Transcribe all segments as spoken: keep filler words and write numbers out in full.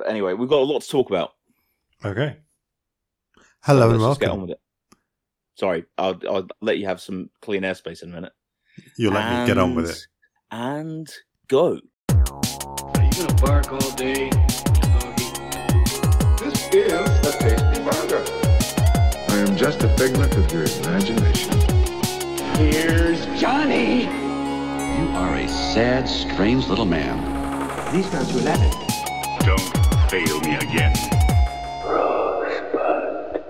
But anyway, we've got a lot to talk about. Okay. Hello so and welcome. Get on with it. Sorry, I'll, I'll let you have some clean airspace in a minute. You'll let and, me get on with it. And go. Are you going to bark all day? This is a tasty burger. I am just a figment of your imagination. Here's Johnny. You are a sad, strange little man. These guys will have it. Don't fail me again. Rosebud.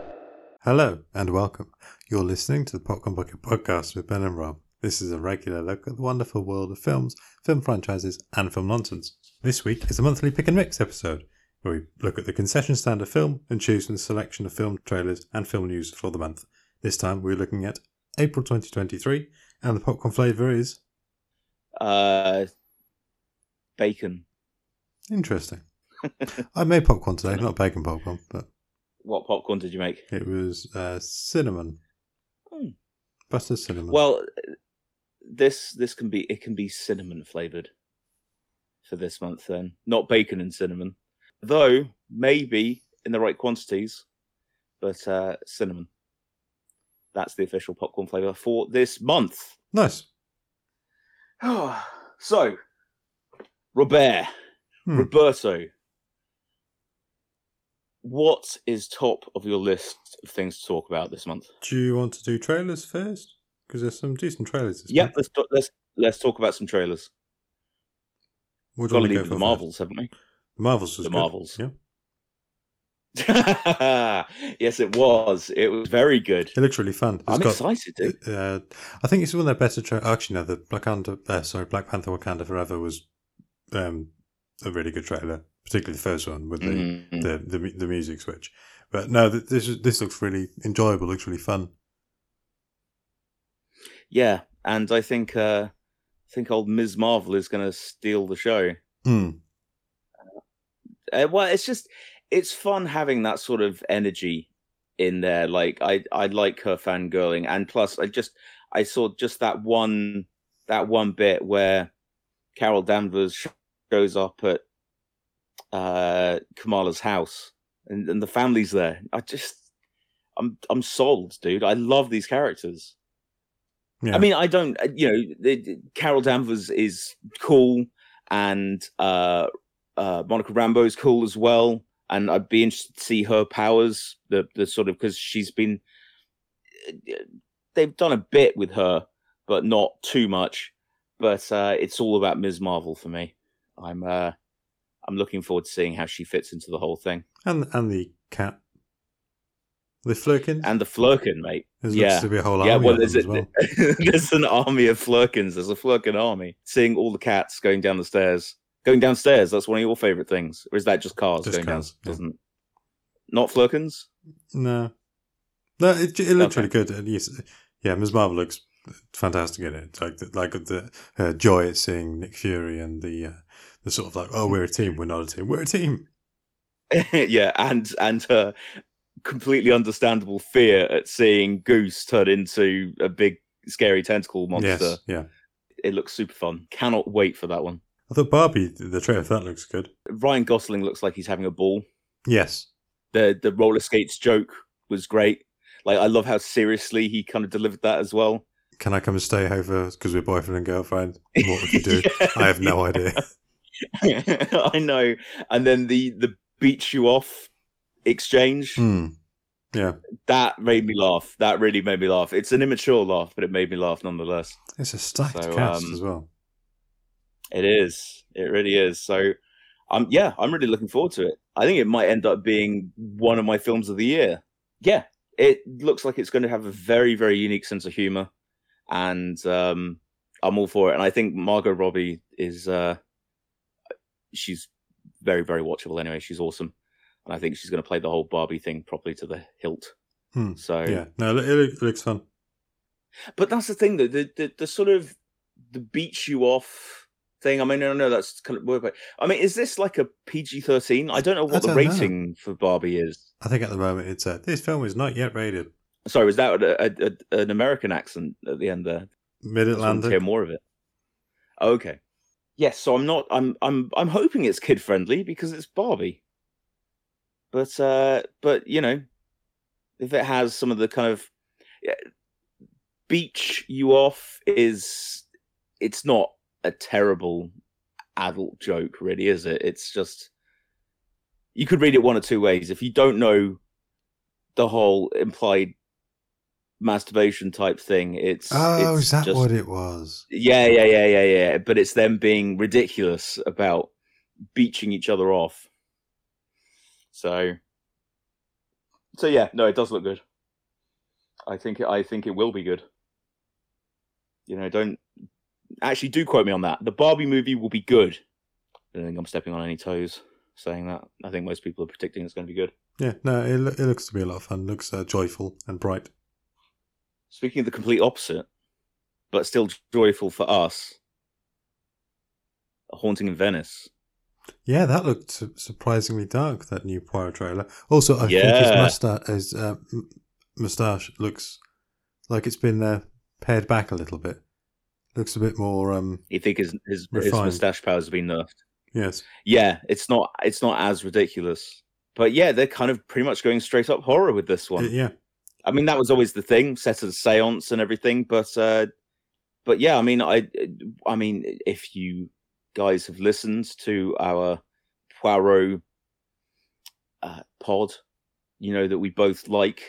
Hello and welcome. You're listening to the Popcorn Bucket Podcast with Ben and Rob. This is a regular look at the wonderful world of films, film franchises, and film nonsense. This week is a monthly pick and mix episode, where we look at the concession stand of film and choose from the selection of film trailers and film news for the month. This time we're looking at April twenty twenty-three, and the popcorn flavour is... Uh, bacon. Interesting. I made popcorn today, not bacon popcorn, but... What popcorn did you make? It was uh, cinnamon. Mm. Butter cinnamon. Well... This this can be it can be cinnamon flavoured for this month then. Not bacon and cinnamon. Though maybe in the right quantities, but uh, cinnamon. That's the official popcorn flavour for this month. Nice. So Robert hmm. Roberto, what is top of your list of things to talk about this month? Do you want to do trailers first? Because there's some decent trailers. This yep, let's, talk, let's let's talk about some trailers. We've got to leave the Marvels, haven't we? The Marvels was the good. Marvels. Yeah. Yes, it was. It was very good. It looked really fun. It's I'm got, excited, dude. Uh, I think it's one of their better trailers. Actually, no, the Black Panther, uh, sorry, Black Panther Wakanda Forever was um, a really good trailer, particularly the first one with the mm-hmm. the, the, the music switch. But no, this this looks really enjoyable. Looks really fun. Yeah, and I think uh, I think old Miz Marvel is going to steal the show. Mm. Uh, well, it's just it's fun having that sort of energy in there. Like I, I like her fangirling, and plus I just I saw just that one that one bit where Carol Danvers shows up at uh, Kamala's house, and, and the family's there. I just I'm I'm sold, dude. I love these characters. Yeah. I mean, I don't, you know, Carol Danvers is cool, and uh, uh, Monica Rambeau is cool as well. And I'd be interested to see her powers, the the sort of, because she's been, they've done a bit with her, but not too much. But uh, it's all about Miz Marvel for me. I'm uh, I'm looking forward to seeing how she fits into the whole thing. And and the cat. The Flurkins? And the Flurkin, mate. There's yeah. looks to be a whole yeah, army well, there's of them a, as well. There's an army of Flurkins. There's a Flurkin army. Seeing all the cats going down the stairs. Going downstairs, that's one of your favourite things. Or is that just cars just going cars, down? Yeah. Doesn't... Not Flurkins? No. No, it, it looks okay. Really good. And yes, yeah, Miz Marvel looks fantastic in it. Like, the, like the her joy at seeing Nick Fury and the uh, the sort of like, oh, we're a team. We're not a team. We're a team. Yeah, and, and her... Uh, completely understandable fear at seeing Goose turn into a big scary tentacle monster. Yes, yeah. It looks super fun. Cannot wait for that one. I thought Barbie, the trailer for that looks good. Ryan Gosling looks like he's having a ball. Yes. The the roller skates joke was great. Like, I love how seriously he kind of delivered that as well. Can I come and stay over because we're boyfriend and girlfriend? What would you do? Yeah. I have no idea. I know. And then the, the beat you off exchange, mm. yeah, that made me laugh. That really made me laugh. It's an immature laugh, but it made me laugh nonetheless. It's a stacked so, cast um, as well. It is. It really is. So, um, yeah, I'm really looking forward to it. I think it might end up being one of my films of the year. Yeah, it looks like it's going to have a very, very unique sense of humor, and um, I'm all for it. And I think Margot Robbie is, uh, she's very, very watchable. Anyway, she's awesome. And I think she's going to play the whole Barbie thing properly to the hilt. Hmm. So yeah, no, it, it looks fun. But that's the thing, though, the, the the sort of the beats you off thing. I mean, I don't know, that's kind of work. I mean, is this like a P G thirteen? I don't know what don't the rating know. for Barbie is. I think at the moment it's a, this film is not yet rated. Sorry, was that a, a, a, an American accent at the end there? Mid-Atlantic. I hear more of it. Okay. Yes, so I'm not. I'm I'm I'm hoping it's kid friendly because it's Barbie. But uh, but you know, if it has some of the kind of yeah, beach you off is, it's not a terrible adult joke, really, is it? It's just, you could read it one or two ways. If you don't know the whole implied masturbation type thing, it's oh, it's is that just, what it was? Yeah, yeah, yeah, yeah, yeah. But it's them being ridiculous about beaching each other off. So, so yeah, no, it does look good. I think I think it will be good. You know, don't actually do quote me on that. The Barbie movie will be good. I don't think I'm stepping on any toes saying that. I think most people are predicting it's going to be good. Yeah, no, it, it looks to be a lot of fun. It looks uh, joyful and bright. Speaking of the complete opposite, but still joyful for us, Haunting in Venice. Yeah, that looked su- surprisingly dark, that new Poirot trailer. Also, I yeah. think his mustache, his, uh, mustache looks like it's been uh, pared back a little bit. Looks a bit more. Um, you think his his, his mustache powers have been nerfed? Yes. Yeah, it's not it's not as ridiculous, but yeah, they're kind of pretty much going straight up horror with this one. Yeah. I mean, that was always the thing, set of the seance and everything. But, uh, but yeah, I mean, I, I mean, if you guys have listened to our Poirot uh, pod, you know that we both like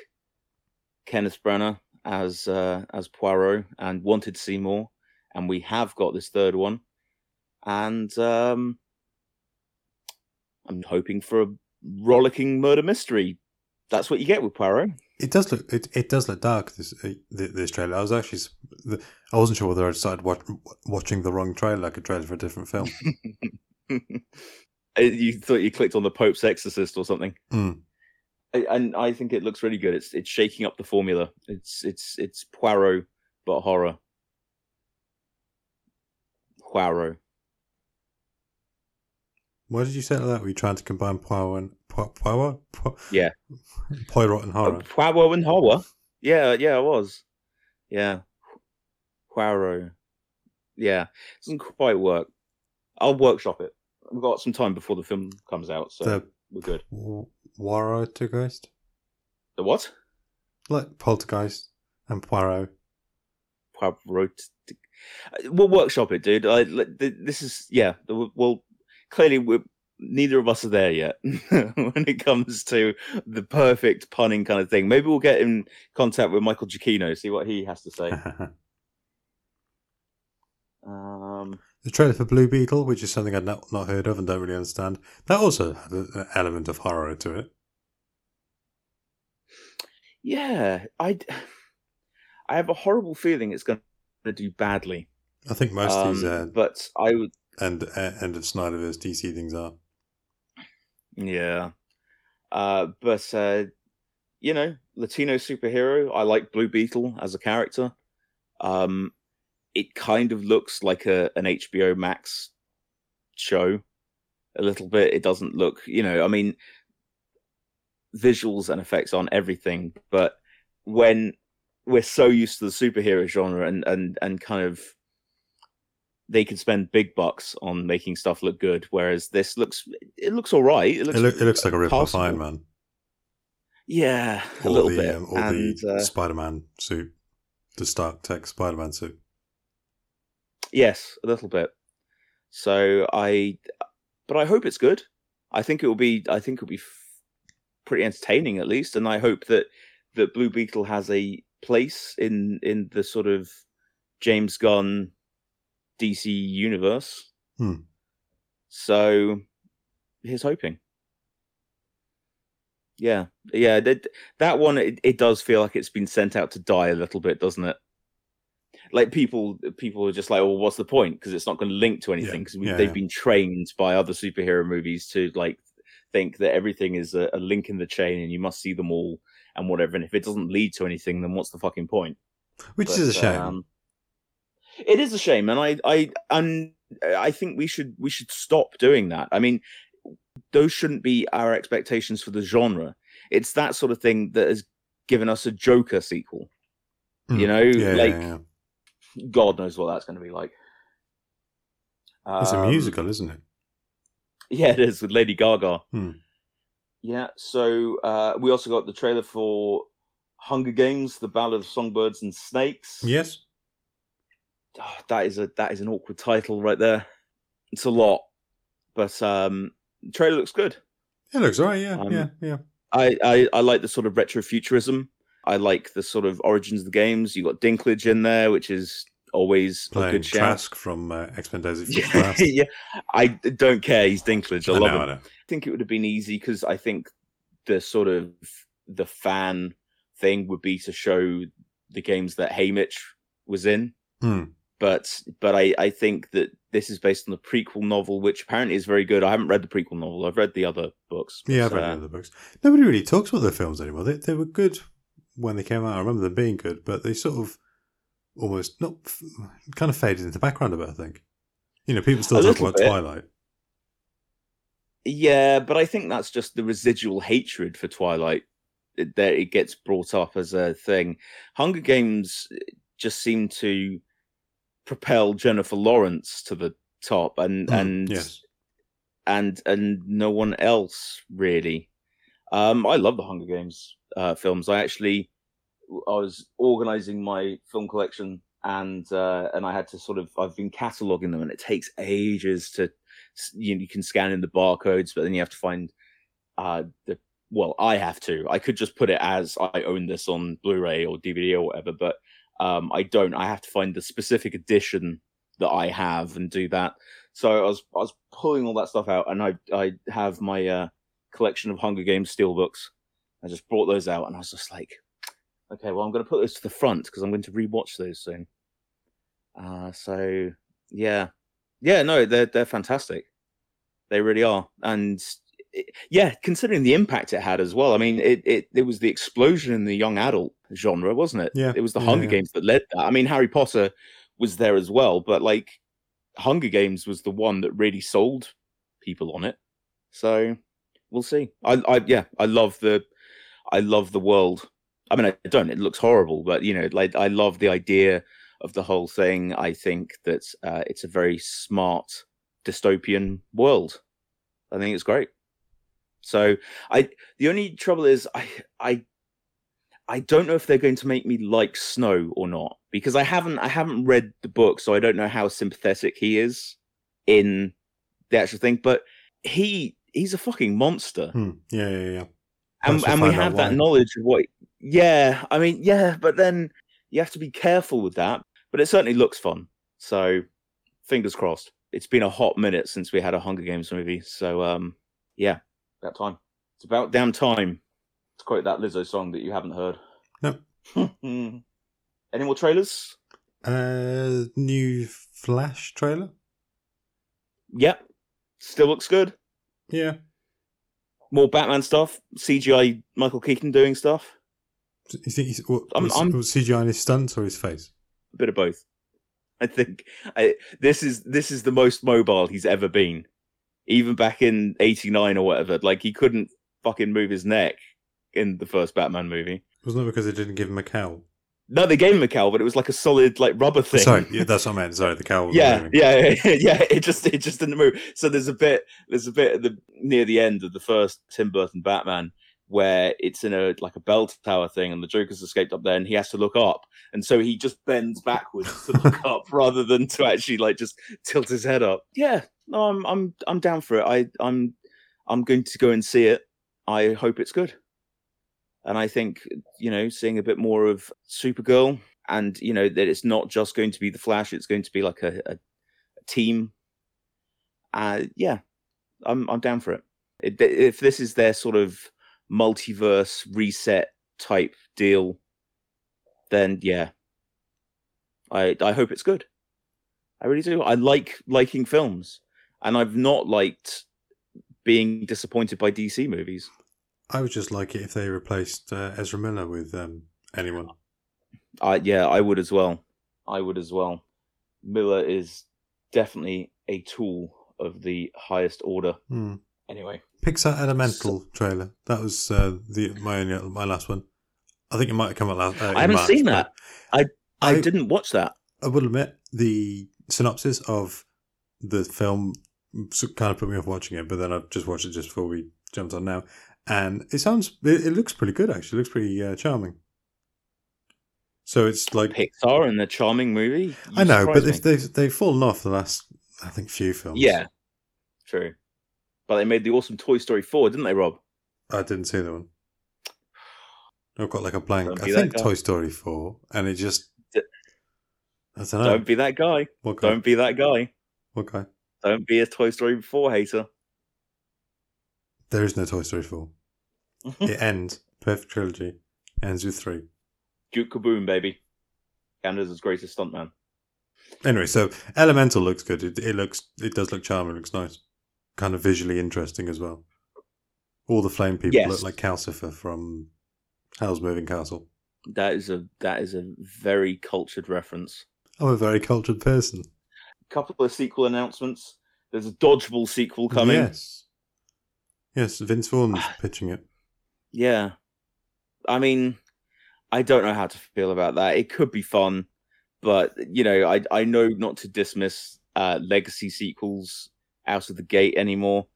Kenneth Branagh as uh, as Poirot and wanted to see more, and we have got this third one, and um, I'm hoping for a rollicking murder mystery. That's what you get with Poirot. It does look it, it does look dark, this this trailer. I was actually I wasn't sure whether I started watch, watching the wrong trailer, like a trailer for a different film. You thought you clicked on the Pope's Exorcist or something, mm. and I think it looks really good. It's it's shaking up the formula. It's it's it's Poirot but horror. Poirot. Why did you say that? Were you trying to combine Poirot and Poirot? Po- po- yeah. Poirot and horror. Uh, Poirot and horror? Yeah, yeah, I was. Yeah. Poirot. Yeah. It doesn't quite work. I'll workshop it. We've got some time before the film comes out, so the we're good. Poirot-geist? The what? Like Poltergeist and Poirot. Poirot. We'll workshop it, dude. I, this is, yeah, we'll... Clearly, we're, neither of us are there yet when it comes to the perfect punning kind of thing. Maybe we'll get in contact with Michael Giacchino, see what he has to say. um, the trailer for Blue Beetle, which is something I'd not, not heard of and don't really understand, that also had an element of horror to it. Yeah, I, I have a horrible feeling it's going to do badly. I think most um, of these... Uh, but I would... And uh, end of Snyderverse D C things are. Yeah. Uh, but, uh, you know, Latino superhero, I like Blue Beetle as a character. Um, it kind of looks like a an H B O Max show a little bit. It doesn't look, you know, I mean, visuals and effects on everything. But when we're so used to the superhero genre and, and, and kind of... they can spend big bucks on making stuff look good, whereas this looks it looks all right. It looks, it look, it looks like a ripoff of Iron Man. Yeah, or a little the, bit. Um, or and, the uh, Spider-Man suit, the Stark Tech Spider-Man suit. Yes, a little bit. So I, but I hope it's good. I think it will be. I think it'll be pretty entertaining at least, and I hope that that Blue Beetle has a place in in the sort of James Gunn D C universe. Hmm. So here's hoping. Yeah. Yeah. That, that one, it, it does feel like it's been sent out to die a little bit, doesn't it? Like people, people are just like, well, what's the point? Because it's not going to link to anything. Because yeah. yeah, they've yeah. been trained by other superhero movies to like think that everything is a, a link in the chain and you must see them all and whatever. And if it doesn't lead to anything, then what's the fucking point? Which but, is a shame. Um, It is a shame, and I, I, and I think we should we should stop doing that. I mean, those shouldn't be our expectations for the genre. It's that sort of thing that has given us a Joker sequel. Mm. You know, yeah, like yeah, yeah. God knows what that's going to be like. It's um, a musical, isn't it? Yeah, it is with Lady Gaga. Mm. Yeah, so uh, we also got the trailer for Hunger Games: The Ballad of Songbirds and Snakes. Yes, oh, that is a that is an awkward title right there. It's a lot, but um, the trailer looks good. It looks all right. Yeah, um, yeah, yeah. I, I, I like the sort of retrofuturism. I like the sort of origins of the games. You got Dinklage in there, which is always playing a good shout. Trask from uh, X-Men Days of Future Past. Yeah, I don't care. He's Dinklage. I, I love know, him. I, I think it would have been easy because I think the sort of the fan thing would be to show the games that Haymitch was in. Hmm. But but I, I think that this is based on the prequel novel, which apparently is very good. I haven't read the prequel novel. I've read the other books. Yeah, I've read uh, the other books. Nobody really talks about the films anymore. They they were good when they came out. I remember them being good, but they sort of almost not kind of faded into the background a bit, I think. You know, people still talk about bit. Twilight. Yeah, but I think that's just the residual hatred for Twilight. It, that it gets brought up as a thing. Hunger Games just seemed to propel Jennifer Lawrence to the top, and mm, and yes. and and no one else really. Um, I love the Hunger Games uh, films. I actually, I was organising my film collection, and uh, and I had to sort of I've been cataloguing them, and it takes ages to you know, you can scan in the barcodes, but then you have to find uh, the well, I have to. I could just put it as I own this on Blu-ray or D V D or whatever, but. Um, I don't. I have to find the specific edition that I have and do that. So I was I was pulling all that stuff out, and I I have my uh, collection of Hunger Games steelbooks. I just brought those out, and I was just like, okay, well, I'm going to put those to the front because I'm going to rewatch those soon. Uh, so yeah, yeah, no, they're they're fantastic. They really are, and it, yeah, considering the impact it had as well. I mean, it it it was the explosion in the young adult genre, wasn't it? Yeah, it was the Hunger yeah, yeah. Games that led that. I mean, Harry Potter was there as well, but like Hunger Games was the one that really sold people on it. So we'll see. I, I yeah, I love the, I love the world. I mean, I don't. It looks horrible, but you know, like I love the idea of the whole thing. I think that uh, it's a very smart dystopian world. I think it's great. So I, the only trouble is I, I. I don't know if they're going to make me like Snow or not, because I haven't I haven't read the book, so I don't know how sympathetic he is in the actual thing. But he he's a fucking monster. Hmm. Yeah, yeah, yeah. And, and we have that knowledge of what. Yeah, I mean, yeah, but then you have to be careful with that. But it certainly looks fun. So fingers crossed. It's been a hot minute since we had a Hunger Games movie. So um, yeah, about time. It's about damn time. To quote that Lizzo song that you haven't heard. No. Any more trailers? Uh, new Flash trailer. Yep. Still looks good. Yeah. More Batman stuff. C G I Michael Keaton doing stuff. You think he's what, I'm, I'm, C G I in his stunts or his face? A bit of both. I think I, this is this is the most mobile he's ever been. Even back in eighty-nine or whatever, like he couldn't fucking move his neck. In the first Batman movie. Wasn't it because they didn't give him a cowl? No, they gave him a cowl, but it was like a solid like rubber thing. Sorry, yeah, that's what I meant. Sorry, the cowl was yeah, moving. Yeah, yeah, yeah. It just it just didn't move. So there's a bit there's a bit at the near the end of the first Tim Burton Batman where it's in a like a bell tower thing and the Joker's escaped up there and he has to look up. And so he just bends backwards to look up rather than to actually like just tilt his head up. Yeah. No, I'm I'm I'm down for it. I, I'm I'm going to go and see it. I hope it's good. And I think, you know, seeing a bit more of Supergirl and, you know, that it's not just going to be the Flash. It's going to be like a, a, a team. Uh, yeah, I'm I'm down for it. it. If this is their sort of multiverse reset type deal, then, yeah, I I hope it's good. I really do. I like liking films and I've not liked being disappointed by D C movies. I would just like it if they replaced uh, Ezra Miller with um, anyone. Uh, yeah, I would as well. I would as well. Miller is definitely a tool of the highest order. Mm. Anyway, Pixar Elemental so, trailer. That was uh, the my only, my last one. I think it might have come out last. Uh, I haven't March, seen that. I, I I didn't watch that. I will admit the synopsis of the film kind of put me off watching it, but then I've just watched it just before we jumped on now. And it sounds, it, it looks pretty good, actually. It looks pretty uh, charming. So it's like Pixar and the charming movie. You I know, but they've, they've they've fallen off the last, I think, few films. Yeah, true. But they made the awesome Toy Story four, didn't they, Rob? I didn't see that one. I've got like a blank. I think Toy Story four, and it just. I don't know. Don't be that guy. What guy? Don't be that guy. What guy? Don't be a Toy Story four hater. There is no Toy Story four. It ends. Perfect trilogy ends with three. Duke Kaboom, baby. Canada's greatest stuntman. Anyway, so Elemental looks good. It, it looks, it does look charming. It looks nice. Kind of visually interesting as well. All the flame people yes. look like Calcifer from Howl's Moving Castle. That is a that is a very cultured reference. I'm a very cultured person. A couple of sequel announcements. There's a Dodgeball sequel coming. Yes. Yes, Vince Vaughn's pitching it. Yeah. I mean... I don't know how to feel about that. It could be fun, but you know, I I know not to dismiss uh, legacy sequels out of the gate anymore,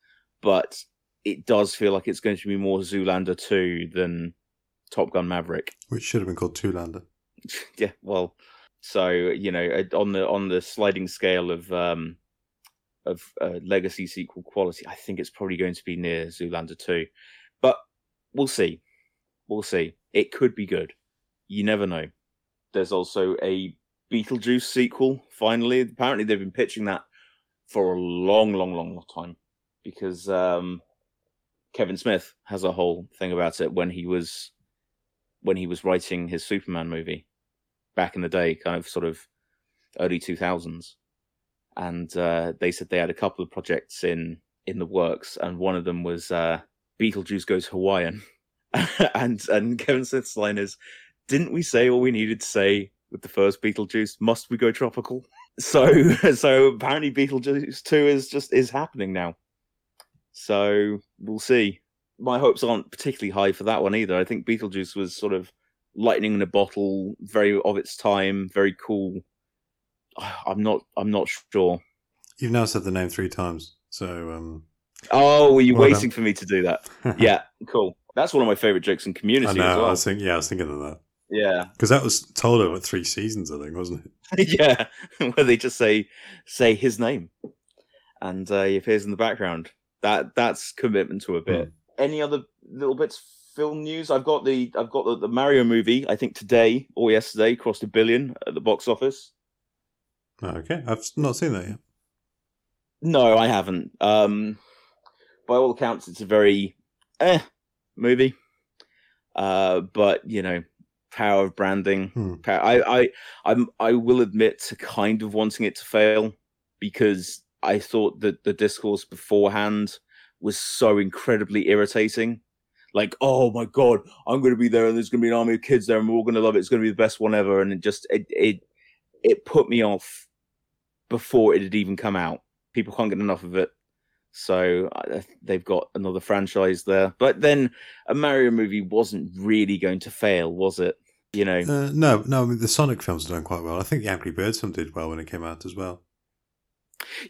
but it does feel like it's going to be more Zoolander two than Top Gun Maverick, which should have been called Two-lander. Yeah, well, so you know, on the on the sliding scale of um of uh, legacy sequel quality, I think it's probably going to be near Zoolander two, but we'll see, we'll see. It could be good. You never know. There's also a Beetlejuice sequel, finally. Apparently they've been pitching that for a long, long, long time because um, Kevin Smith has a whole thing about it when he was when he was writing his Superman movie back in the day, kind of sort of early two thousands. And uh, they said they had a couple of projects in, in the works, and one of them was uh, Beetlejuice Goes Hawaiian. and and Kevin Smith's line is, didn't we say all we needed to say with the first Beetlejuice? Must we go tropical? So, so apparently Beetlejuice two is just is happening now. So we'll see. My hopes aren't particularly high for that one either. I think Beetlejuice was sort of lightning in a bottle, very of its time, very cool. I'm not. I'm not sure. You've now said the name three times. So. Um, oh, were you well waiting done. for me to do that? Yeah, cool. That's one of my favorite jokes in Community. I know. As well. I was thinking, yeah, I was thinking of that. Yeah, because that was told over three seasons, I think, wasn't it? Yeah, where they just say say his name, and uh, he appears in the background. That that's commitment to a bit. Mm. Any other little bits? Film news. I've got the I've got the, the Mario movie. I think today or yesterday crossed a billion at the box office. Okay, I've not seen that yet. No, I haven't. Um, by all accounts, it's a very eh. movie, uh, but you know, power of branding. Hmm. Power, I, I, I'm, I will admit to kind of wanting it to fail because I thought that the discourse beforehand was so incredibly irritating. Like, oh my god, I'm going to be there, and there's going to be an army of kids there, and we're all going to love it. It's going to be the best one ever, and it just it it it put me off before it had even come out. People can't get enough of it. So uh, they've got another franchise there. But then a Mario movie wasn't really going to fail, was it? You know, uh, No, no. I mean, the Sonic films are doing quite well. I think the Angry Birds film did well when it came out as well.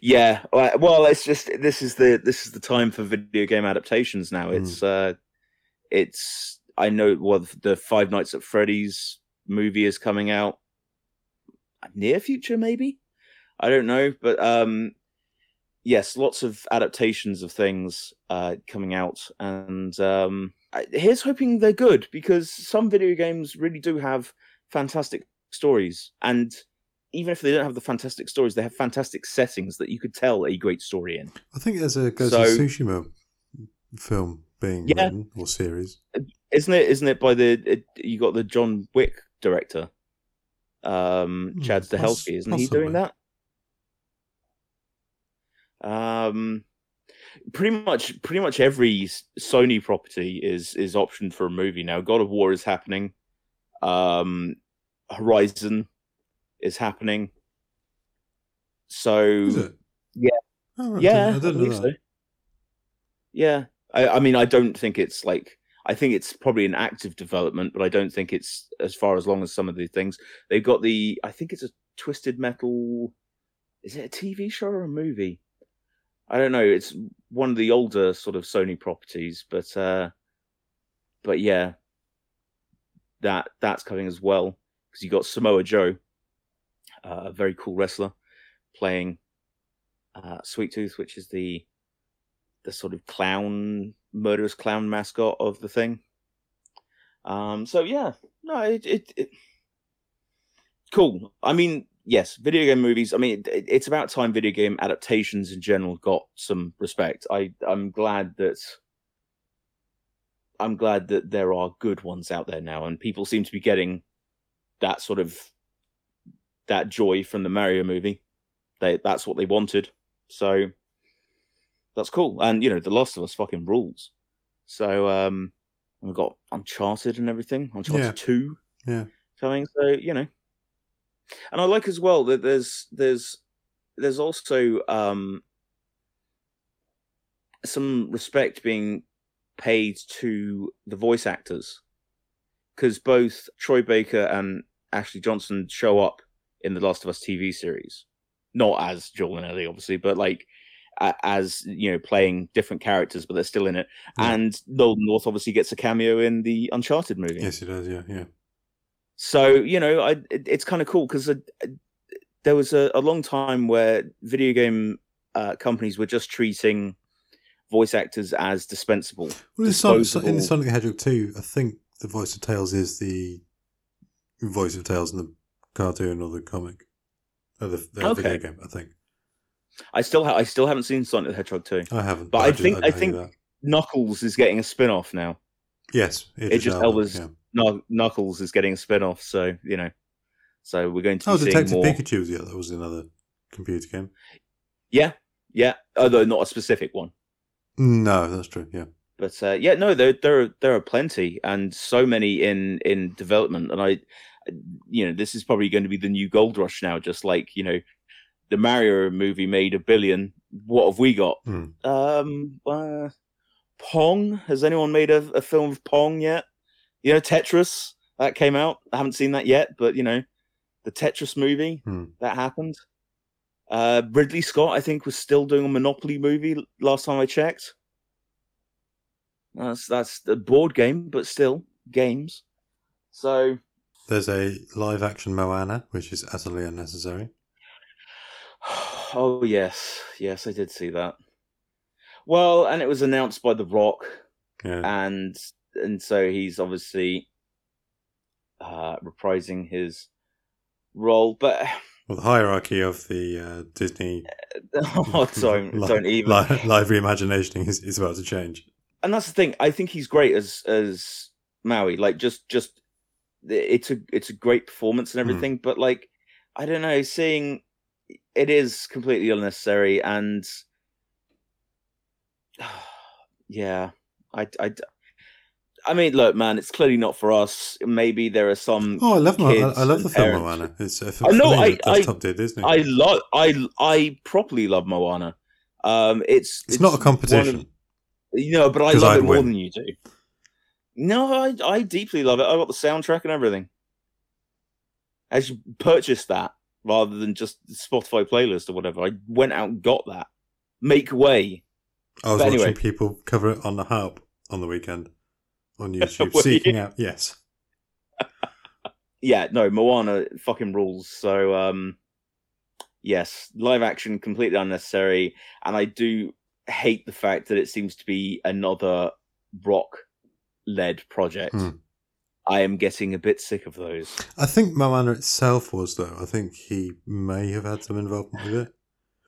Yeah. Well, it's just this is the this is the time for video game adaptations now. It's mm. uh, it's I know well, the Five Nights at Freddy's movie is coming out near future, maybe. I don't know. But um. Yes, lots of adaptations of things uh, coming out, and um, here's hoping they're good, because some video games really do have fantastic stories, and even if they don't have the fantastic stories, they have fantastic settings that you could tell a great story in. I think there's a Ghost of Tsushima film being yeah. written, or series. Isn't it? Isn't it by the it, you got the John Wick director, um, Chad Stahelski? Isn't possibly. he doing that? Um, pretty much, pretty much every Sony property is is optioned for a movie now. God of War is happening. Um, Horizon is happening. So, is it? yeah, oh, yeah, I, I believe so. Yeah, I, I mean, I don't think it's like I think it's probably in active development, but I don't think it's as far as long as some of the things they've got. The I think it's a Twisted Metal. Is it a T V show or a movie? I don't know. It's one of the older sort of Sony properties, but uh, But yeah, that that's coming as well, because you got Samoa Joe, uh, a very cool wrestler, playing uh, Sweet Tooth, which is the the sort of clown, murderous clown mascot of the thing. Um, so yeah, no, it, it, it cool. I mean, yes, video game movies. I mean, it, it's about time video game adaptations in general got some respect. I I'm glad that I'm glad that there are good ones out there now, and people seem to be getting that sort of that joy from the Mario movie. They that's what they wanted, so that's cool. And you know, The Last of Us fucking rules. So um. We've got Uncharted and everything. Uncharted yeah. two yeah. coming. So, you know. And I like as well that there's there's there's also um, some respect being paid to the voice actors, because both Troy Baker and Ashley Johnson show up in the Last of Us T V series. Not as Joel and Ellie, obviously, but like as, you know, playing different characters, but they're still in it. Yeah. And Nolan North obviously gets a cameo in the Uncharted movie. Yes, he does. Yeah, yeah. So you know, I, it, it's kind of cool, because there was a, a long time where video game uh, companies were just treating voice actors as dispensable. Well, in Sonic, in Sonic the Hedgehog two, I think the voice of Tails is the voice of Tails in the cartoon or the comic, or the, the okay. video game, I think. I still ha- I still haven't seen Sonic the Hedgehog two. I haven't. But I, I just, think I, I think that. Knuckles is getting a spin-off now. Yes. It, it just Elba's yeah. Kn- Knuckles is getting a spin-off, so, you know. So we're going to oh, be Detective seeing more. Oh, Detective Pikachu, yeah, that was another computer game. Yeah, yeah. Although not a specific one. No, that's true, yeah. But, uh, yeah, no, there there are, there are plenty, and so many in, in development. And I, you know, this is probably going to be the new gold rush now, just like, you know, the Mario movie made a billion. What have we got? Hmm. Um, uh, Pong. Has anyone made a, a film of Pong yet? You know, Tetris. That came out. I haven't seen that yet, but, you know, the Tetris movie, hmm. that happened. Uh, Ridley Scott, I think, was still doing a Monopoly movie last time I checked. That's, that's a board game, but still, games. So there's a live-action Moana, which is utterly unnecessary. Oh, yes. Yes, I did see that. Well, and it was announced by The Rock. Yeah. And and so he's obviously uh, reprising his role. But well, the hierarchy of the uh, Disney oh, don't, li- don't even. Li- live reimagining is, is about to change. And that's the thing. I think he's great as as Maui. Like, just, just it's a, it's a great performance and everything. Mm. But, like, I don't know, seeing... It is completely unnecessary, and yeah, I, I, I mean, look, man, it's clearly not for us. Maybe there are some. Oh, I love my, I, I love the film Moana. It's uh, for, oh, no, I, I, top tier Disney. I love, I, I properly love Moana. Um, it's it's, it's not a competition, of, you know, but I love I'd it more win. than you do. No, I, I deeply love it. I got the soundtrack and everything. I should purchase that. Rather than just Spotify playlist or whatever, I went out and got that. Make way. I was anyway. watching people cover it on the harp on the weekend on YouTube, seeking you? out. Yes. Yeah, no, Moana fucking rules. So, um, yes, live action completely unnecessary, and I do hate the fact that it seems to be another Rock-led project. Mm. I am getting a bit sick of those. I think Moana itself was, though. I think he may have had some involvement with it.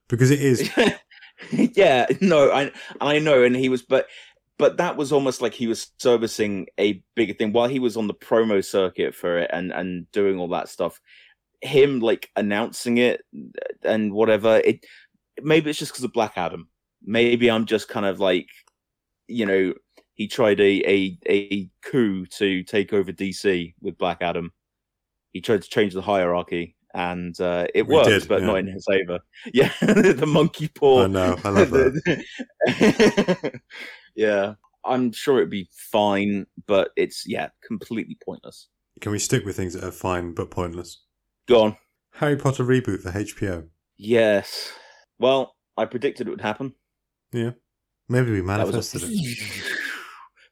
Because it is... yeah, no, I I know, and he was... But but that was almost like he was servicing a bigger thing. While he was on the promo circuit for it and, and doing all that stuff, him, like, announcing it and whatever, it maybe it's just because of Black Adam. Maybe I'm just kind of like, you know... He tried a, a a coup to take over D C with Black Adam. He tried to change the hierarchy, and uh, it we worked, did, but yeah. not in his favour. Yeah, the monkey paw. I know, I love that. Yeah, I'm sure it'd be fine, but it's, yeah, completely pointless. Can we stick with things that are fine but pointless? Go on. Harry Potter reboot for H B O. Yes. Well, I predicted it would happen. Yeah. Maybe we manifested a- it.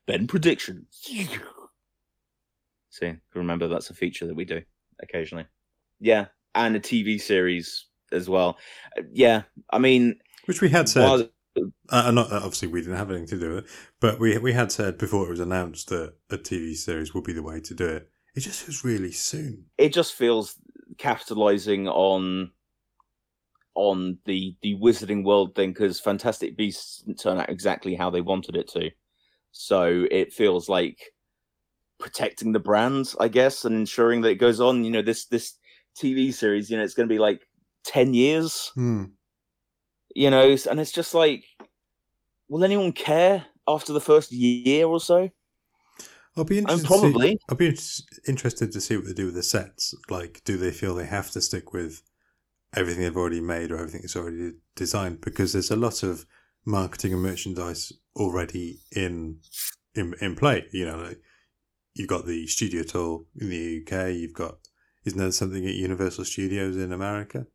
Ben prediction. See, remember that's a feature that we do occasionally. Yeah, and a T V series as well. Yeah, I mean, which we had said. While- Uh, not, obviously, we didn't have anything to do with it, but we we had said before it was announced that a T V series would be the way to do it. It just feels really soon. It just feels capitalising on on the the Wizarding World thing, because Fantastic Beasts didn't turn out exactly how they wanted it to. So it feels like protecting the brand, I guess, and ensuring that it goes on. You know, this this T V series, you know, it's going to be like ten years. Hmm. You know, and it's just like, will anyone care after the first year or so? I'll be interested. And probably. To see, I'll be interested to see what they do with the sets. Like, do they feel they have to stick with everything they've already made or everything that's already designed? Because there's a lot of marketing and merchandise already in in, in play. You know, like you've got the studio tour in the U K. You've got, isn't there something at Universal Studios in America?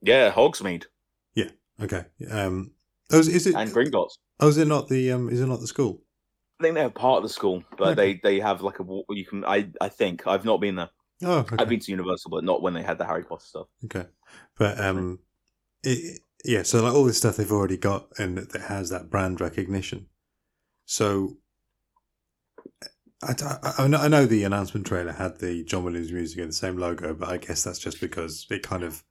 Yeah, Hogsmeade. Yeah. Okay. Um, oh, is it, and Gringotts. Oh, is it not the um? Is it not the school? I think they're part of the school, but okay. they, they have like a you can. I, I think I've not been there. Oh, okay. I've been to Universal, but not when they had the Harry Potter stuff. Okay, but um, it, yeah. So like all this stuff they've already got, and that has that brand recognition. So I, I, I know the announcement trailer had the John Williams music and the same logo, but I guess that's just because it kind of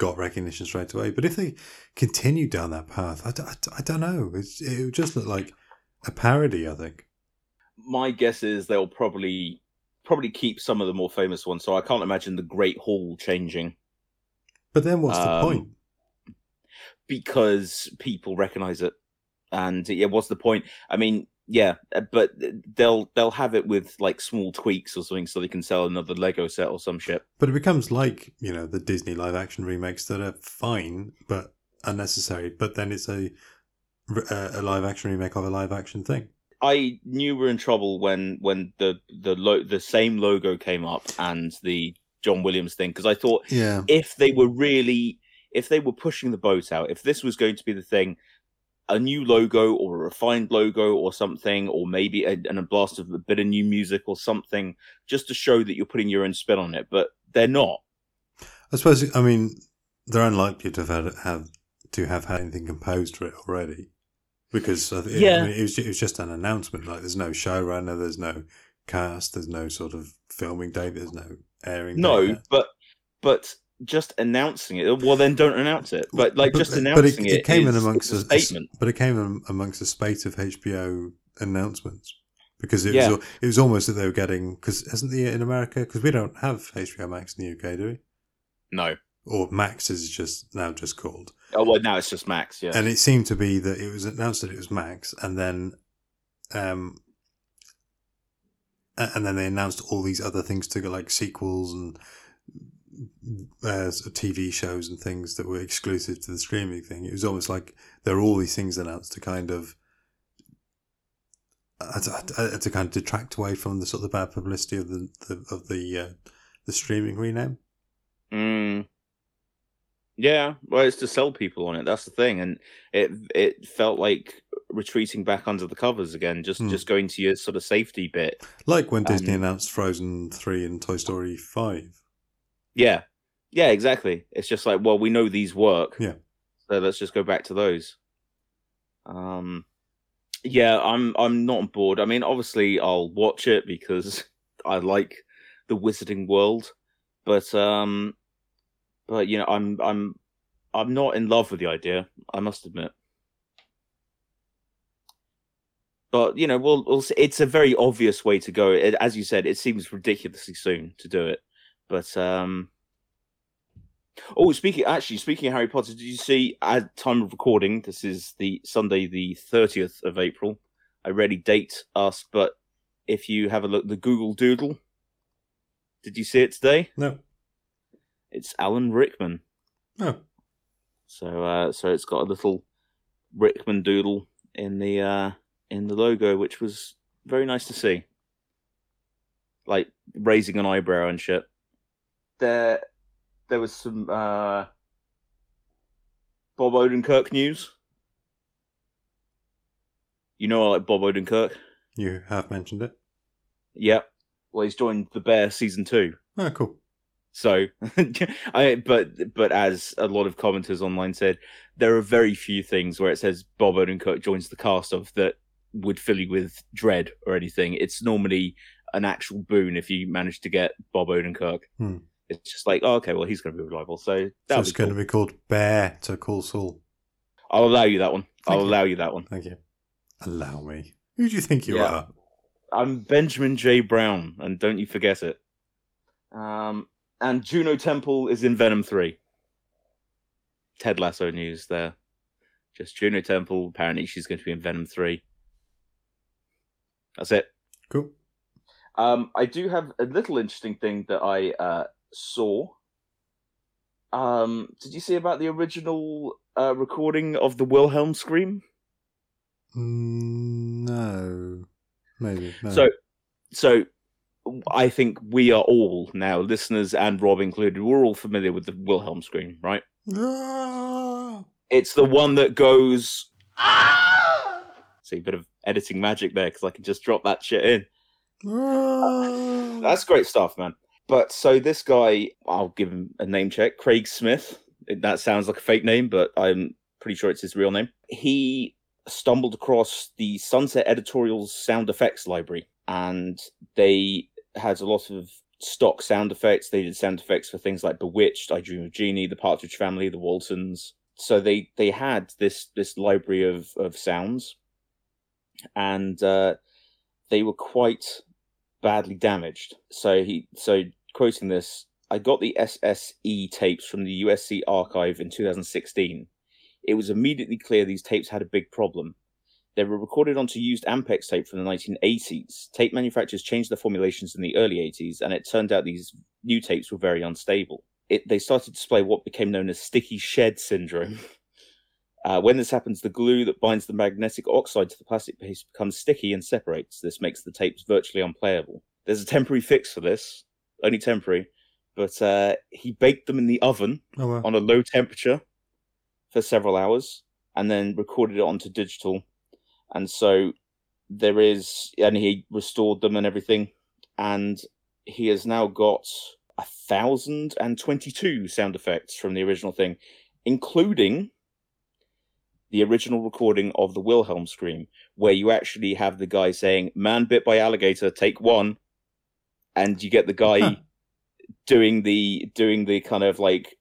got recognition straight away. But if they continue down that path, I, I, I don't know. It's, it would just look like a parody, I think. My guess is they'll probably probably keep some of the more famous ones, so I can't imagine the Great Hall changing. But then what's um, the point? Because people recognise it. And yeah, what's the point? I mean, yeah, but they'll they'll have it with like small tweaks or something, so they can sell another Lego set or some shit. But it becomes like, you know, the Disney live action remakes that are fine but unnecessary. But then it's a a live action remake of a live action thing. I knew we were in trouble when when the the lo- the same logo came up and the John Williams thing, because I thought, yeah, if they were really if they were pushing the boat out, if this was going to be the thing. A new logo or a refined logo or something, or maybe a, a blast of a bit of new music or something, just to show that you're putting your own spin on it. But they're not. I suppose, I mean, they're unlikely to have had, have, to have had anything composed for it already, because I th- yeah. I mean, it, was, it was just an announcement. Like, there's no showrunner, there's no cast, there's no sort of filming date, there's no airing. No, date but but... just announcing it. Well, then don't announce it. But like, but, just announcing but it, it, it came is, in amongst a, a statement. But it came in amongst a spate of H B O announcements, because it yeah. was it was almost that they were getting, because isn't the in America, because we don't have H B O Max in the U K, do we? No. Or Max is just now just called. Oh well, now it's just Max. Yeah. And it seemed to be that it was announced that it was Max, and then, um, and then they announced all these other things to go, like sequels and. Uh, T V shows and things that were exclusive to the streaming thing. It was almost like there were all these things announced to kind of uh, to, to kind of detract away from the sort of the bad publicity of the, the of the uh, the streaming rename. Mm. Yeah, well, it's to sell people on it. That's the thing, and it it felt like retreating back under the covers again, just mm. just going to your sort of safety bit, like when Disney um, announced Frozen three and Toy Story five. Yeah. Yeah, exactly. It's just like, well, we know these work. Yeah. So let's just go back to those. Um yeah, I'm I'm not on board. I mean, obviously I'll watch it because I like the Wizarding World, but um but you know, I'm I'm I'm not in love with the idea, I must admit. But, you know, we'll, we'll see. It's a very obvious way to go. It, as you said, it seems ridiculously soon to do it. But um oh, speaking actually, speaking of Harry Potter, did you see at time of recording? This is the Sunday, the thirtieth of April. I rarely date us, but if you have a look, the Google Doodle. Did you see it today? No. It's Alan Rickman. Oh. So, uh, so it's got a little Rickman doodle in the uh, in the logo, which was very nice to see. Like raising an eyebrow and shit. There, there was some uh, Bob Odenkirk news. You know I like Bob Odenkirk. You have mentioned it. Yep. Well, he's joined The Bear season two. Oh, cool. So, I but but as a lot of commenters online said, there are very few things where it says Bob Odenkirk joins the cast of that would fill you with dread or anything. It's normally an actual boon if you manage to get Bob Odenkirk. Hmm. It's just like, oh, okay, well, he's going to be reliable. So, so it's cool. Going to be called Bear to Call Saul. I'll allow you that one. Thank I'll you. allow you that one. Thank you. Allow me. Who do you think you yeah. are? I'm Benjamin J. Brown, and don't you forget it. Um, and Juno Temple is in Venom three. Ted Lasso news there. Just Juno Temple. Apparently, she's going to be in Venom three. That's it. Cool. Um, I do have a little interesting thing that I uh, saw. Um, did you see about the original uh, recording of the Wilhelm scream? No. Maybe. No. So, so I think we are all now, listeners and Rob included, we're all familiar with the Wilhelm scream, right? Ah. It's the one that goes... Ah. See, a bit of editing magic there, because I can just drop that shit in. Ah. That's great stuff, man. But so this guy, I'll give him a name check, Craig Smith. That sounds like a fake name, but I'm pretty sure it's his real name. He... stumbled across the Sunset Editorial's sound effects library, and they had a lot of stock sound effects. They did sound effects for things like Bewitched, I Dream of Jeannie, The Partridge Family, The Waltons. So they, they had this this library of, of sounds, and uh, they were quite badly damaged. So he so quoting this, I got the S S E tapes from the U S C archive in two thousand sixteen. It was immediately clear these tapes had a big problem. They were recorded onto used Ampex tape from the nineteen eighties. Tape manufacturers changed their formulations in the early eighties, and it turned out these new tapes were very unstable. It, they started to display what became known as sticky shed syndrome. Uh, when this happens, the glue that binds the magnetic oxide to the plastic paste becomes sticky and separates. This makes the tapes virtually unplayable. There's a temporary fix for this, only temporary, but uh, he baked them in the oven oh, wow. on a low temperature for several hours, and then recorded it onto digital. And so there is, and he restored them and everything. And he has now got a thousand and twenty-two sound effects from the original thing, including the original recording of the Wilhelm scream, where you actually have the guy saying, "Man bit by alligator, take one," and you get the guy huh. doing the doing the kind of like,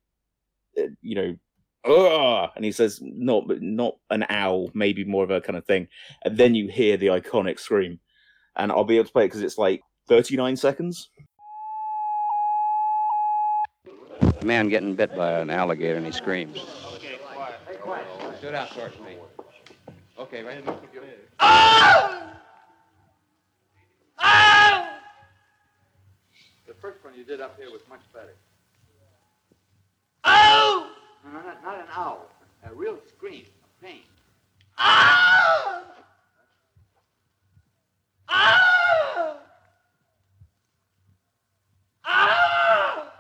you know. Ugh! And he says, not not an owl, maybe more of a kind of thing. And then you hear the iconic scream. And I'll be able to play it because it's like thirty-nine seconds. A man getting bit by an alligator and he screams. Okay, quiet. Hey, quiet. Do it out towards me. Okay, right. Ow! Ow! The first one you did up here was much better. Ow! No, not, not an owl. A real scream of pain. Ow! Ow! Ow!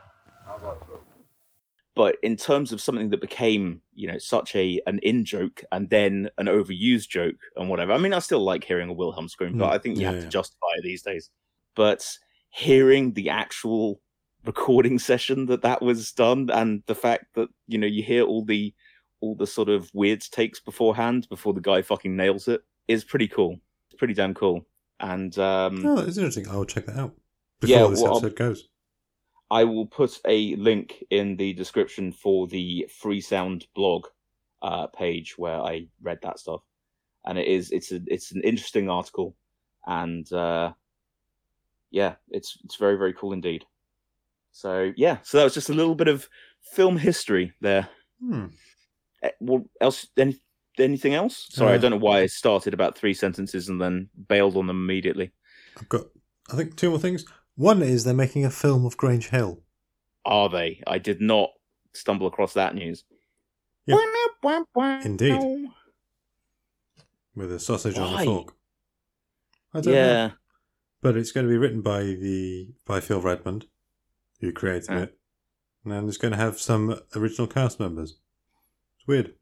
But in terms of something that became, you know, such a an in-joke and then an overused joke and whatever, I mean, I still like hearing a Wilhelm scream, mm, but I think you yeah, have yeah. to justify it these days. But hearing the actual recording session that that was done, and the fact that, you know, you hear all the all the sort of weird takes beforehand before the guy fucking nails it is pretty cool. It's pretty damn cool. And um oh, it's interesting. I'll check that out before yeah, this well, episode I'll, goes. I will put a link in the description for the Free Sound blog uh page where I read that stuff, and it is it's a it's an interesting article, and uh yeah, it's it's very very cool indeed. So, yeah, so that was just a little bit of film history there. Hmm. Well, else, any, anything else? Sorry, uh, I don't know why I started about three sentences and then bailed on them immediately. I've got, I think, two more things. One is they're making a film of Grange Hill. Are they? I did not stumble across that news. Yep. Indeed. With a sausage on the fork. I don't yeah. know. But it's going to be written by the by Phil Redmond, who created uh, it, and then it's going to have some original cast members. It's weird.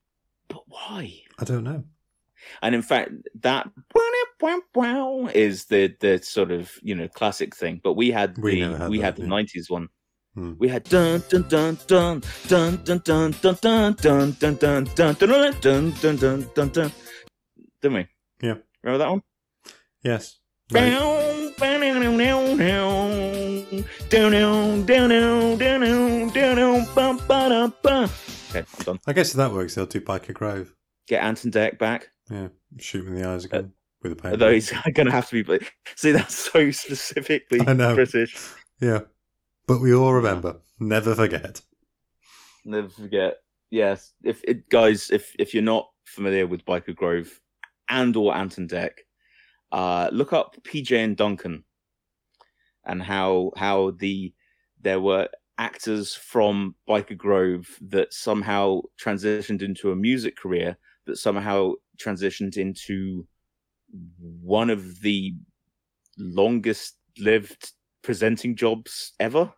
But why? I don't know. And in fact, that wow, wow is the the sort of, you know, classic thing. But we had we the had we that, had the nineties yeah. one. Hmm. We had dun dun dun dun dun dun dun dun dun dun dun dun dun dun dun dun dun dun. Didn't we? Yeah. Remember that one? Yes. Okay, I'm done. I guess if that works, they'll do Biker Grove. Get Anton Deck back. Yeah, shoot him in the eyes again uh, with a paintbrush. Although he's going to have to be... See, that's so specifically British. Yeah, but we all remember. Never forget. Never forget. Yes, if it, guys, if if you're not familiar with Biker Grove and or Anton Deck, uh, look up P J and Duncan and how how the there were actors from Biker Grove that somehow transitioned into a music career that somehow transitioned into one of the longest-lived presenting jobs ever,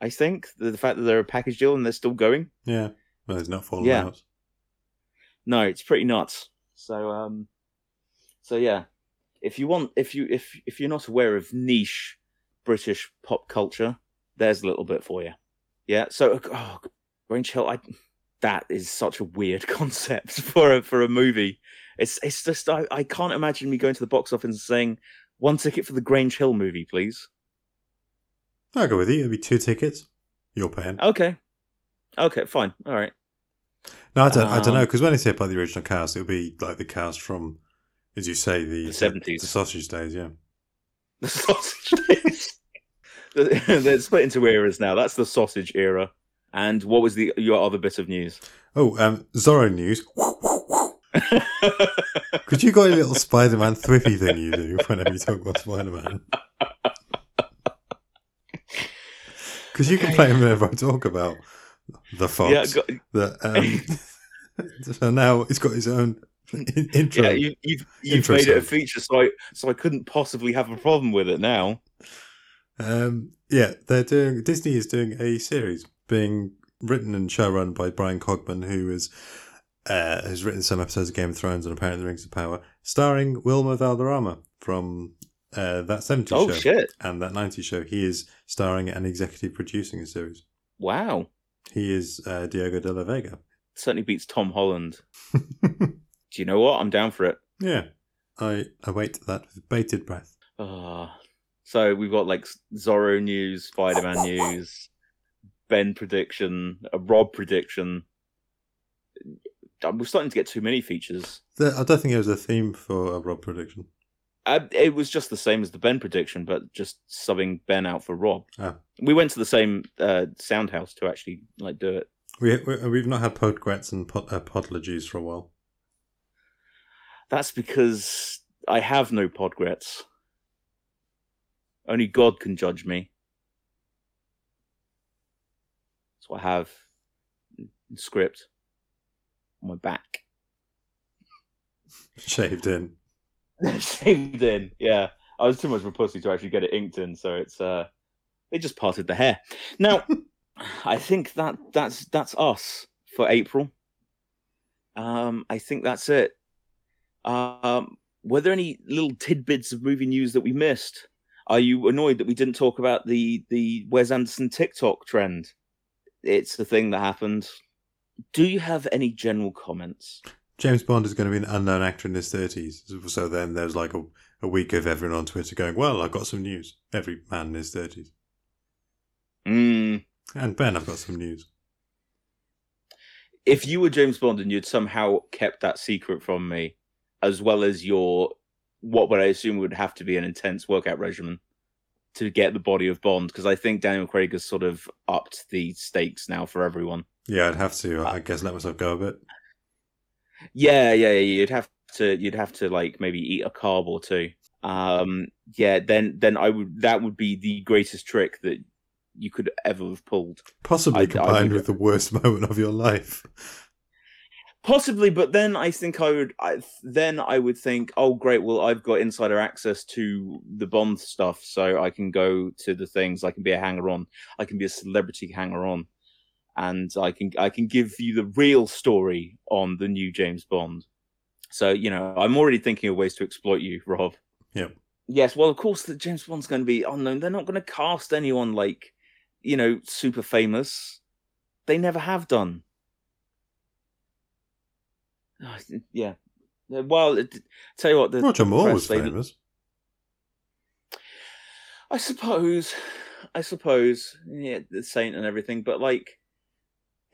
I think. The, the fact that they're a package deal and they're still going. Yeah. Well, it's not falling yeah. out. No, it's pretty nuts. So, um, so yeah. If you want, if you if if you're not aware of niche British pop culture, there's a little bit for you. Yeah. So, oh, Grange Hill, I... That is such a weird concept for a, for a movie. It's it's just I, I can't imagine me going to the box office and saying one ticket for the Grange Hill movie, please. I'll go with you. It'll be two tickets. You're paying. Okay. Okay. Fine. All right. No, I don't. Um, I don't know because when I say about the original cast, it'll be like the cast from, as you say, the seventies, the, the sausage days. Yeah. The sausage days. They're split into eras now. That's the sausage era. And what was the your other bit of news? Oh, um, Zorro news. Could you go a little Spider-Man thwippy thing you do whenever you talk about Spider-Man? Because you can play him whenever I talk about the Fox. Yeah, got... the, um, so now it's got his own in- intro. Yeah, you, you've, you've made song. It a feature, so I, so I couldn't possibly have a problem with it now. Um, yeah, they're doing. Disney is doing a series. Being written and showrun by Brian Cogman, who is uh, has written some episodes of Game of Thrones and apparently The Rings of Power, starring Wilma Valderrama from uh, That seventies oh, show shit. and That nineties show. He is starring and executive producing a series. Wow. He is uh, Diego de la Vega. Certainly beats Tom Holland. Do you know what? I'm down for it. Yeah. I await that with bated breath. Oh. So we've got like Zorro news, Spider-Man news... Ben prediction, a Rob prediction. We're starting to get too many features. I don't think it was a theme for a Rob prediction. I, it was just the same as the Ben prediction, but just subbing Ben out for Rob. Ah. We went to the same uh, sound house to actually like do it. We, we, we've not had podgrets and pod, uh, podlogies for a while. That's because I have no podgrets. Only God can judge me. I have script on my back. Shaved in. Shaved in, yeah. I was too much of a pussy to actually get it inked in, so it's uh they just parted the hair. Now I think that that's that's us for April. Um I think that's it. Um were there any little tidbits of movie news that we missed? Are you annoyed that we didn't talk about the the Wes Anderson TikTok trend? It's the thing that happened. Do you have any general comments? James Bond is going to be an unknown actor in his thirties. So then there's like a, a week of everyone on Twitter going, well, I've got some news. Every man in his thirties. Mm. And Ben, I've got some news. If you were James Bond and you'd somehow kept that secret from me, as well as your, what would I assume would have to be an intense workout regimen, to get the body of Bond, because I think Daniel Craig has sort of upped the stakes now for everyone. Yeah, I'd have to, I uh, guess, let myself go a bit. Yeah, yeah, yeah, you'd have to, you'd have to like maybe eat a carb or two. Um, yeah, then, then I would. That would be the greatest trick that you could ever have pulled. Possibly I, combined I would, with the worst moment of your life. Possibly, but then I think I would. I, then I would think, oh, great! Well, I've got insider access to the Bond stuff, so I can go to the things. I can be a hanger-on. I can be a celebrity hanger-on, and I can I can give you the real story on the new James Bond. So, you know, I'm already thinking of ways to exploit you, Rob. Yeah. Yes, well, of course, the James Bond's going to be unknown. They're not going to cast anyone, like, you know, super famous. They never have done. Oh, yeah. Well, tell you what. The Roger Moore was famous. I suppose. I suppose. Yeah, the Saint and everything. But, like,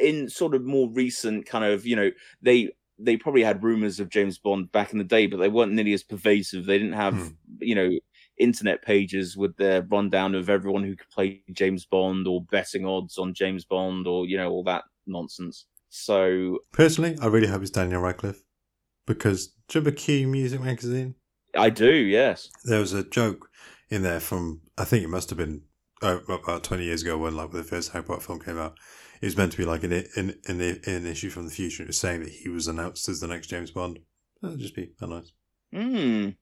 in sort of more recent kind of, you know, they... they probably had rumors of James Bond back in the day, but they weren't nearly as pervasive. They didn't have, mm. you know, internet pages with their rundown of everyone who could play James Bond or betting odds on James Bond or, you know, all that nonsense. So personally, I really hope it's Daniel Radcliffe, because do you remember Q Music Magazine? I do, yes. There was a joke in there from, I think it must have been uh, about twenty years ago when like the first Harry Potter film came out. It was meant to be like an, an, an, an issue from the future. It was saying that he was announced as the next James Bond. That would just be how nice. Mm.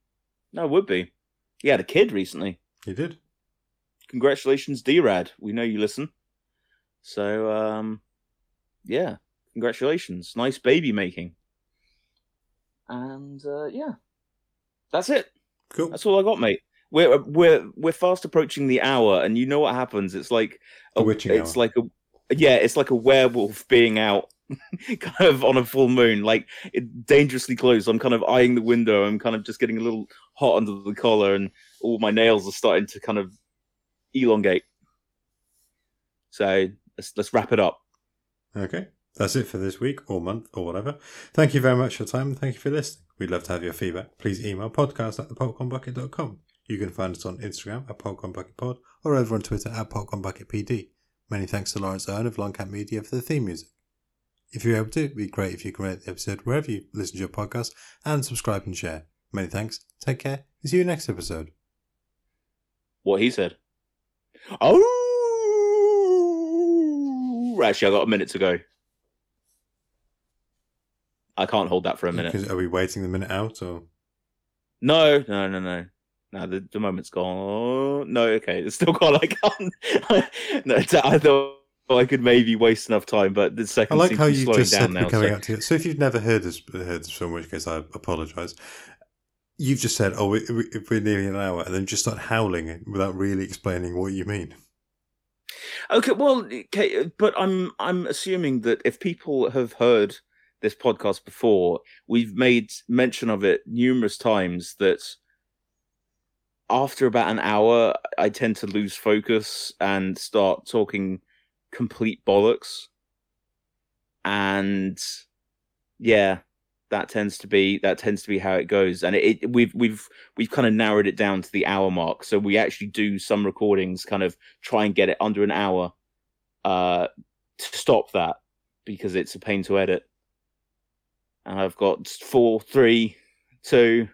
That would be. He had a kid recently. He did. Congratulations, D-Rad. We know you listen. So, um, yeah. Congratulations. Nice baby making. And, uh, yeah. That's it. Cool. That's all I got, mate. We're, we're, we're fast approaching the hour, and you know what happens. It's like... A, witching it's hour. like a... Yeah, it's like a werewolf being out kind of on a full moon, like it, dangerously close. I'm kind of eyeing the window. I'm kind of just getting a little hot under the collar and all my nails are starting to kind of elongate. So let's, let's wrap it up. Okay. That's it for this week or month or whatever. Thank you very much for your time. Thank you for listening. We'd love to have your feedback. Please email podcast at the popcorn bucket dot com. You can find us on Instagram at popcornbucketpod or over on Twitter at popcornbucketpd. Many thanks to Lawrence Owen of Longcat Media for the theme music. If you're able to, it'd be great if you can rate the episode wherever you listen to your podcast and subscribe and share. Many thanks. Take care. And see you next episode. What he said. Oh! Actually, I've got a minute to go. I can't hold that for a minute. Because are we waiting the minute out? Or No, no, no, no. No, the, the moment's gone. No, okay, it's still gone. I can't. No, I thought I could maybe waste enough time, but the second. I like how you just said we're coming up to it. So if you've never heard this, heard this film, in which case I apologise. You've just said, "Oh, we, we, we're nearly an hour," and then just start howling without really explaining what you mean. Okay, well, okay, but I'm I'm assuming that if people have heard this podcast before, we've made mention of it numerous times that. After about an hour, I tend to lose focus and start talking complete bollocks. And yeah, that tends to be that tends to be how it goes. And it, it we've we've we've kind of narrowed it down to the hour mark. So we actually do some recordings, kind of try and get it under an hour uh, to stop that because it's a pain to edit. And I've got four, three, two,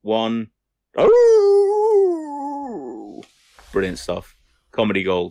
one. Oh. Brilliant stuff. Comedy gold.